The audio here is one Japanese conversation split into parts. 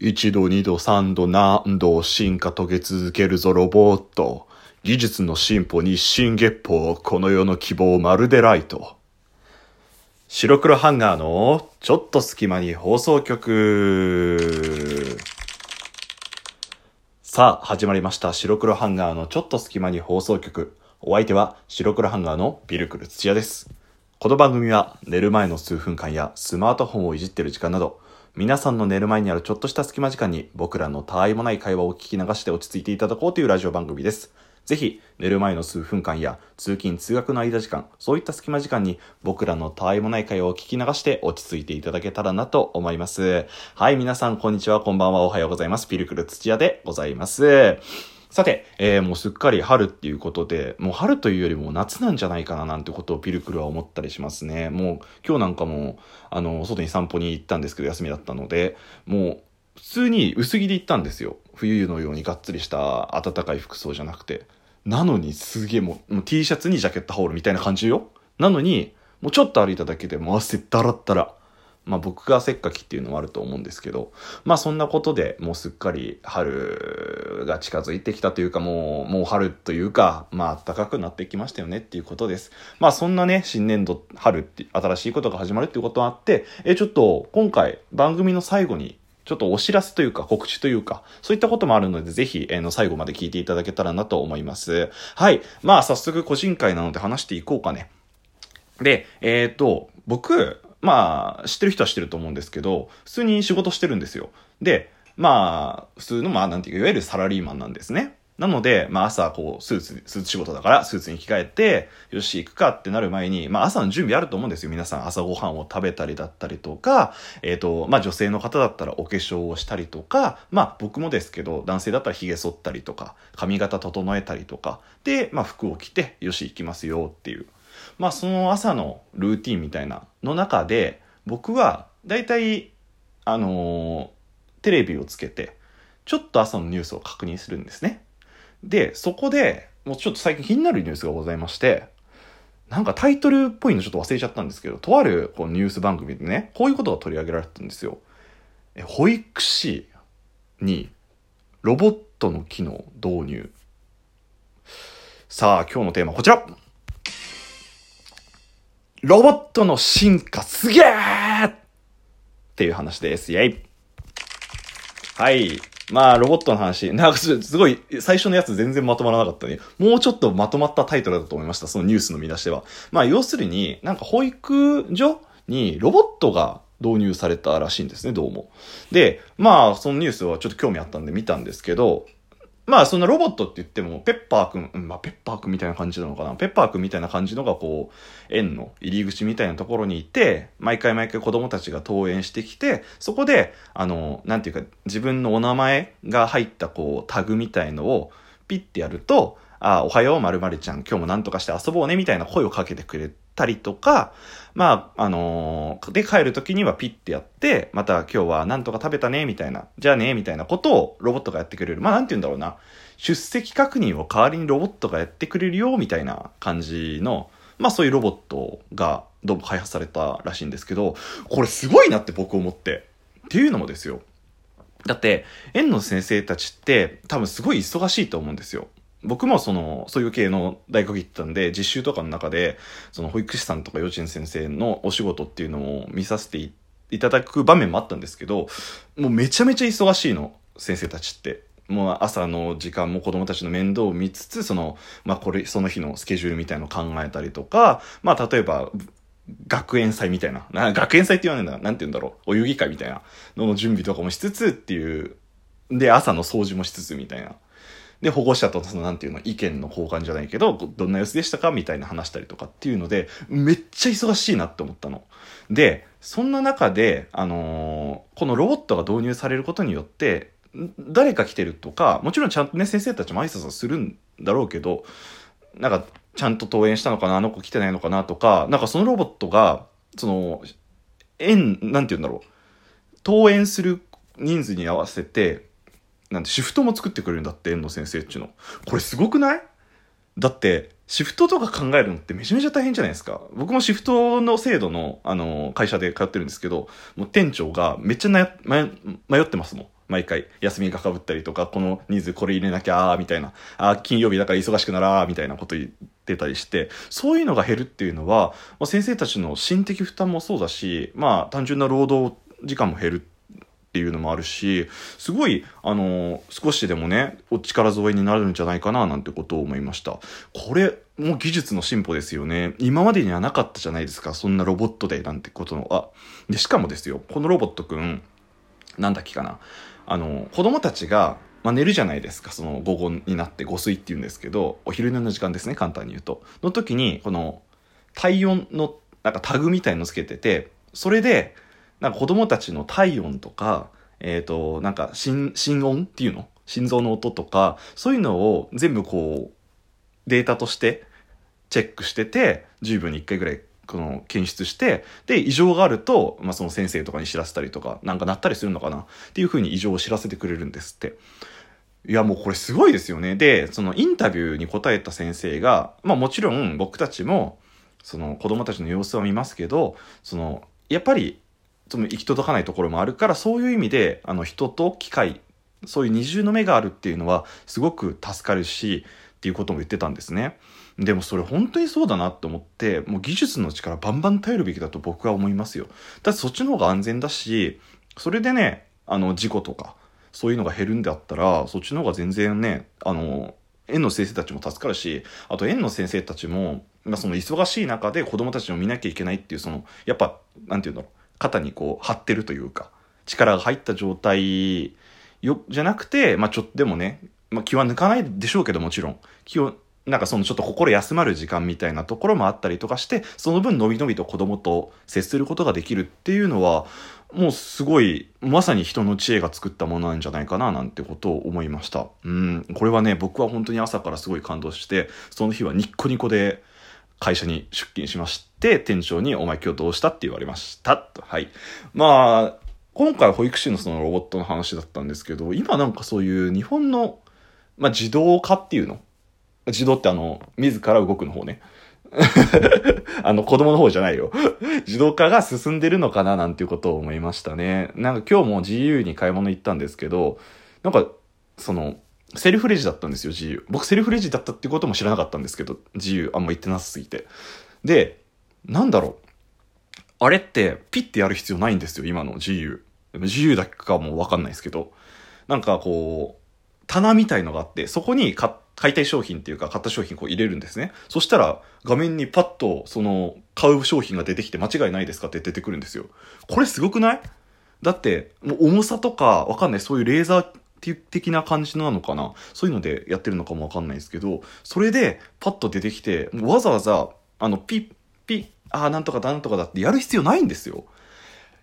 一度二度三度何度進化遂げ続けるぞロボット。技術の進歩に新月歩、この世の希望まるでライト。白黒ハンガーのちょっと隙間に放送局。さあ始まりました、白黒ハンガーのちょっと隙間に放送局。お相手は白黒ハンガーのビルクル土屋です。この番組は寝る前の数分間やスマートフォンをいじってる時間など、皆さんの寝る前にあるちょっとした隙間時間に僕らの他愛もない会話を聞き流して落ち着いていただこうというラジオ番組です。ぜひ寝る前の数分間や通勤通学の間時間、そういった隙間時間に僕らの他愛もない会話を聞き流して落ち着いていただけたらなと思います。はい、皆さんこんにちは、こんばんは、おはようございます。ピルクル土屋でございます。さて、もうすっかり春っていうことで、もう春というよりも夏なんじゃないかななんてことをピルクルは思ったりしますね。もう今日なんかも外に散歩に行ったんですけど、休みだったのでもう普通に薄着で行ったんですよ。冬のようにがっつりした暖かい服装じゃなくて、なのにすげえもう T シャツにジャケット羽織るみたいな感じよ。なのにもうちょっと歩いただけでもう汗だらったら、まあ僕がせっかきっていうのもあると思うんですけど、まあそんなことでもうすっかり春が近づいてきたというか、もう春というか、まあ暖かくなってきましたよねっていうことです。まあそんなね、新年度春って新しいことが始まるっていうことがあって、ちょっと今回番組の最後にちょっとお知らせというか告知というか、そういったこともあるので、ぜひ最後まで聞いていただけたらなと思います。はい。まあ早速個人会なので話していこうかね。で、僕、まあ、知ってる人は知ってると思うんですけど、普通に仕事してるんですよ。で、まあ、普通の、まあ、なんていうか、いわゆるサラリーマンなんですね。なので、まあ、朝、こう、スーツ仕事だから、スーツに着替えて、よし、行くかってなる前に、まあ、朝の準備あると思うんですよ。皆さん、朝ごはんを食べたりだったりとか、まあ、女性の方だったらお化粧をしたりとか、まあ、僕もですけど、男性だったら髭剃ったりとか、髪型整えたりとか、で、まあ、服を着て、よし、行きますよっていう。まあ、その朝のルーティンみたいなの中で、僕はだいたいテレビをつけてちょっと朝のニュースを確認するんですね。で、そこでもうちょっと最近気になるニュースがございまして、なんかタイトルっぽいのちょっと忘れちゃったんですけど、とあるこのニュース番組でね、こういうことが取り上げられてたんですよ。保育士にロボットの機能導入。さあ今日のテーマはこちら。ロボットの進化すげーっていう話です。イェイ。はい。まあ、ロボットの話。なんかすごい、最初のやつ全然まとまらなかったね。もうちょっとまとまったタイトルだと思いました。そのニュースの見出しでは。まあ、要するに、なんか保育所にロボットが導入されたらしいんですね、どうも。で、まあ、そのニュースはちょっと興味あったんで見たんですけど、まあそんなロボットって言ってもペッパーくん、まあペッパーくんみたいな感じなのかな。ペッパーくんみたいな感じのがこう園の入り口みたいなところにいて、毎回子供たちが登園してきて、そこでなんていうか、自分のお名前が入ったこうタグみたいのをピッてやると、あ、おはよう〇〇ちゃん、今日もなんとかして遊ぼうねみたいな声をかけてくれたりとか、まあで帰る時にはピッてやって、また今日はなんとか食べたねみたいな、じゃあねみたいなことをロボットがやってくれる。まあなんて言うんだろうな、出席確認を代わりにロボットがやってくれるよみたいな感じの、まあそういうロボットがどうも開発されたらしいんですけど、これすごいなって僕思って。っていうのもですよ、だって園の先生たちって多分すごい忙しいと思うんですよ。僕もそういう系の大学行ってたんで、実習とかの中で、保育士さんとか幼稚園先生のお仕事っていうのを見させていただく場面もあったんですけど、もうめちゃめちゃ忙しいの、先生たちって。もう朝の時間も子供たちの面倒を見つつ、まあその日のスケジュールみたいのを考えたりとか、まあ例えば、学園祭みたいな、学園祭って言わないんだ、なんて言うんだろう、お遊戯会みたいなの準備とかもしつつっていう、で、朝の掃除もしつつみたいな。で、保護者となんていうの、意見の交換じゃないけど、どんな様子でしたかみたいな話したりとかっていうので、めっちゃ忙しいなって思ったの。で、そんな中で、このロボットが導入されることによって、誰か来てるとか、もちろんちゃんとね、先生たちも挨拶はするんだろうけど、なんか、ちゃんと登園したのかな、あの子来てないのかなとか、なんかそのロボットが、なんていうんだろう、登園する人数に合わせて、なんてシフトも作ってくれるんだって、園の先生っちゅうの。これすごくない？だってシフトとか考えるのってめちゃめちゃ大変じゃないですか。僕もシフトの制度の、会社で通ってるんですけど、もう店長がめっちゃ迷ってますもん。毎回休みがかぶったりとか、この人数これ入れなきゃみたいな、金曜日だから忙しくならみたいなこと言ってたりして、そういうのが減るっていうのは、まあ、先生たちの心的負担もそうだし、まあ単純な労働時間も減るっていうのもあるし、すごい少しでもねお力添えになるんじゃないかななんてことを思いました。これもう技術の進歩ですよね。今までにはなかったじゃないですか、そんなロボットでなんてことの。でしかもですよ、このロボットくんなんだっけかな、子供たちが、まあ、寝るじゃないですか、その午後になって午睡っていうんですけど、お昼寝の時間ですね、簡単に言うとの時にこの体温のなんかタグみたいのつけてて、それでなんか子供たちの体温とか、なんか心音っていうの、心臓の音とか、そういうのを全部こうデータとしてチェックしてて、10分に1回ぐらいこの検出して、で異常があると、まあ、その先生とかに知らせたりとか、なんかなったりするのかなっていう風に異常を知らせてくれるんですって。いやもうこれすごいですよね。でそのインタビューに答えた先生が、まあ、もちろん僕たちもその子供たちの様子は見ますけど、そのやっぱり行き届かないところもあるから、そういう意味で人と機械、そういう二重の目があるっていうのはすごく助かるしっていうことも言ってたんですね。でもそれ本当にそうだなと思って、もう技術の力バンバン頼るべきだと僕は思いますよ。だってそっちの方が安全だし、それでね事故とかそういうのが減るんだったら、そっちの方が全然ね園の先生たちも助かるし、あと園の先生たちも、まあ、その忙しい中で子どもたちを見なきゃいけないっていう、そのやっぱなんていうんだろう、肩にこう張ってるというか力が入った状態じゃなくて、まあ、ちょっとでもね、まあ、気は抜かないでしょうけど、もちろん気をなんかそのちょっと心休まる時間みたいなところもあったりとかして、その分のびのびと子供と接することができるっていうのは、もうすごいまさに人の知恵が作ったものなんじゃないかななんてことを思いました。これはね、僕は本当に朝からすごい感動して、その日はニッコニコで会社に出勤しまして、店長にお前今日どうしたって言われましたと。はい。まあ今回保育士のそのロボットの話だったんですけど、今なんかそういう日本の、まあ、自動化っていうの、自動って自ら動くの方ね子供の方じゃないよ自動化が進んでるのかななんていうことを思いましたね。なんか今日も GU に買い物行ったんですけど、なんかそのセルフレジだったんですよ、GU。僕セルフレジだったってことも知らなかったんですけど、GU あんま行ってなさすぎて。でなんだろう、あれってピッてやる必要ないんですよ、今の GU。GU だけかもう分かんないですけど、なんかこう棚みたいのがあって、そこに買いたい商品っていうか買った商品こう入れるんですね。そしたら画面にパッとその買う商品が出てきて、間違いないですかって出てくるんですよ。これすごくない？だってもう重さとか分かんない、そういうレーザー的な感じなのかな、そういうのでやってるのかも分かんないですけど、それでパッと出てきて、わざわざなんとかだなんとかだってやる必要ないんですよ。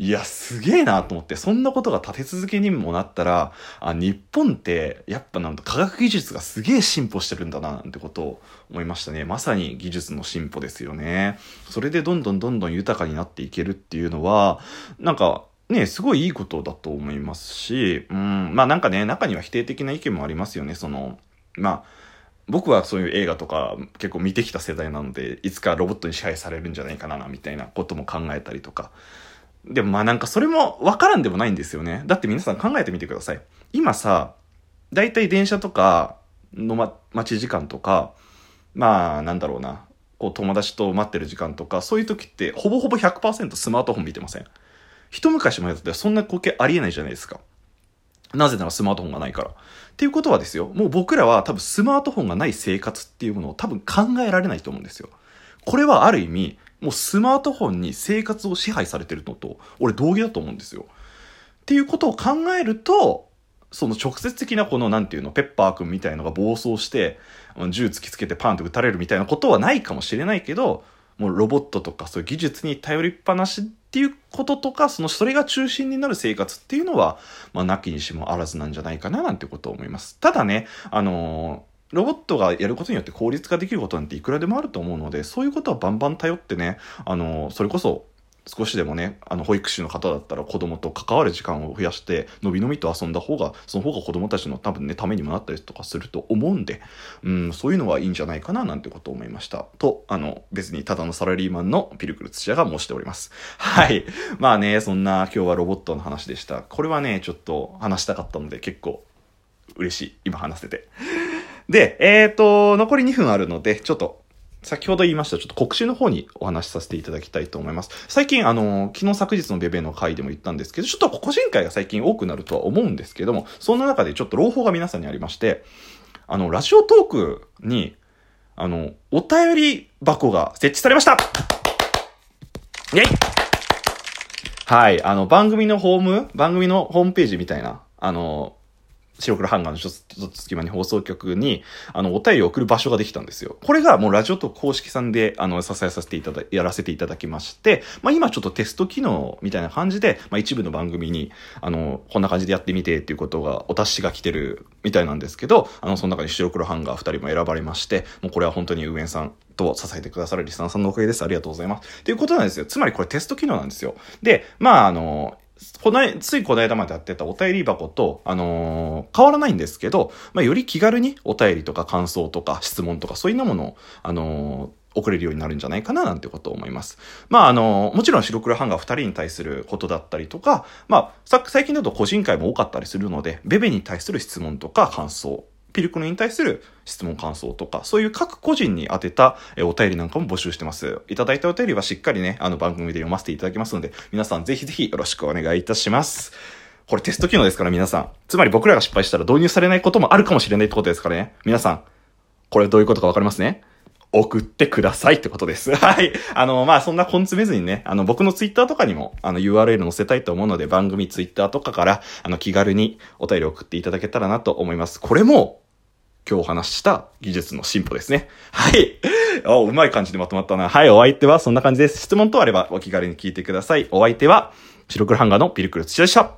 いやすげえなと思って、そんなことが立て続けにもなったら、日本ってやっぱなんか科学技術がすげえ進歩してるんだななんてことを思いましたね。まさに技術の進歩ですよね。それでどんどん豊かになっていけるっていうのはなんかね、すごいいいことだと思いますし、まあなんかね、中には否定的な意見もありますよね。そのまあ僕はそういう映画とか結構見てきた世代なので、いつかロボットに支配されるんじゃないかなみたいなことも考えたりとか。でもまあなんかそれも分からんでもないんですよね。だって皆さん考えてみてください。今さ、だいたい電車とかの、待ち時間とか、まあなんだろうな、こう友達と待ってる時間とか、そういう時ってほぼほぼ 100% スマートフォン見てません？一昔前だったらそんな光景ありえないじゃないですか。なぜならスマートフォンがないから。っていうことはですよ、もう僕らは多分スマートフォンがない生活っていうものを多分考えられないと思うんですよ。これはある意味もうスマートフォンに生活を支配されてるのと俺同義だと思うんですよ。っていうことを考えると、その直接的なこのなんていうの、ペッパーくんみたいのが暴走して銃突きつけてパンって撃たれるみたいなことはないかもしれないけど、もうロボットとかそういう技術に頼りっぱなしっていうこととか、それが中心になる生活っていうのは、まあなきにしもあらずなんじゃないかななんてことを思います。ただね、ロボットがやることによって効率化できることなんていくらでもあると思うので、そういうことはバンバン頼ってね、それこそ少しでもね、保育士の方だったら子供と関わる時間を増やしてのびのびと遊んだ方が、その方が子供たちの多分ねためにもなったりとかすると思うんで、そういうのはいいんじゃないかななんてことを思いましたと、別にただのサラリーマンのピルクル土屋が申しております。はいまあね、そんな今日はロボットの話でした。これはねちょっと話したかったので結構嬉しい、今話せて。で、残り2分あるのでちょっと先ほど言いました、ちょっと告知の方にお話しさせていただきたいと思います。最近、昨日昨日のベベの回でも言ったんですけど、ちょっと個人会が最近多くなるとは思うんですけども、そんな中でちょっと朗報が皆さんにありまして、ラジオトークに、お便り箱が設置されましたイェイはい、番組のホームページみたいな、白黒ハンガーのちょっと隙間に放送局に、お便りを送る場所ができたんですよ。これがもうラジオと公式さんで、やらせていただきまして、まあ今ちょっとテスト機能みたいな感じで、まあ一部の番組に、こんな感じでやってみてっていうことが、お達しが来てるみたいなんですけど、その中に白黒ハンガー2人も選ばれまして、もうこれは本当に運営さんと支えてくださるリスナーさんのおかげです。ありがとうございます。ということなんですよ。つまりこれテスト機能なんですよ。で、まあついこの間までやってたお便り箱と、変わらないんですけど、まあ、より気軽にお便りとか感想とか質問とかそういうものを、送れるようになるんじゃないかななんてことを思います。まあ、もちろん白黒ハンガー2人に対することだったりとか、まあ、最近だと個人会も多かったりするので、ベベに対する質問とか感想、ピルクルに対する質問感想とか、そういう各個人に当てたお便りなんかも募集してます。いただいたお便りはしっかりね番組で読ませていただきますので、皆さんぜひぜひよろしくお願いいたします。これテスト機能ですから、皆さん、つまり僕らが失敗したら導入されないこともあるかもしれないってことですからね。皆さん、これどういうことかわかりますね。送ってくださいってことです。はい。まあ、そんな根詰めずにね、僕のツイッターとかにも、URL 載せたいと思うので、番組ツイッターとかから、気軽にお便り送っていただけたらなと思います。これも、今日お話しした技術の進歩ですね。はい。うまい感じでまとまったな。はい、お相手はそんな感じです。質問等あればお気軽に聞いてください。お相手は、白黒ハンガーのピルクル土屋でした。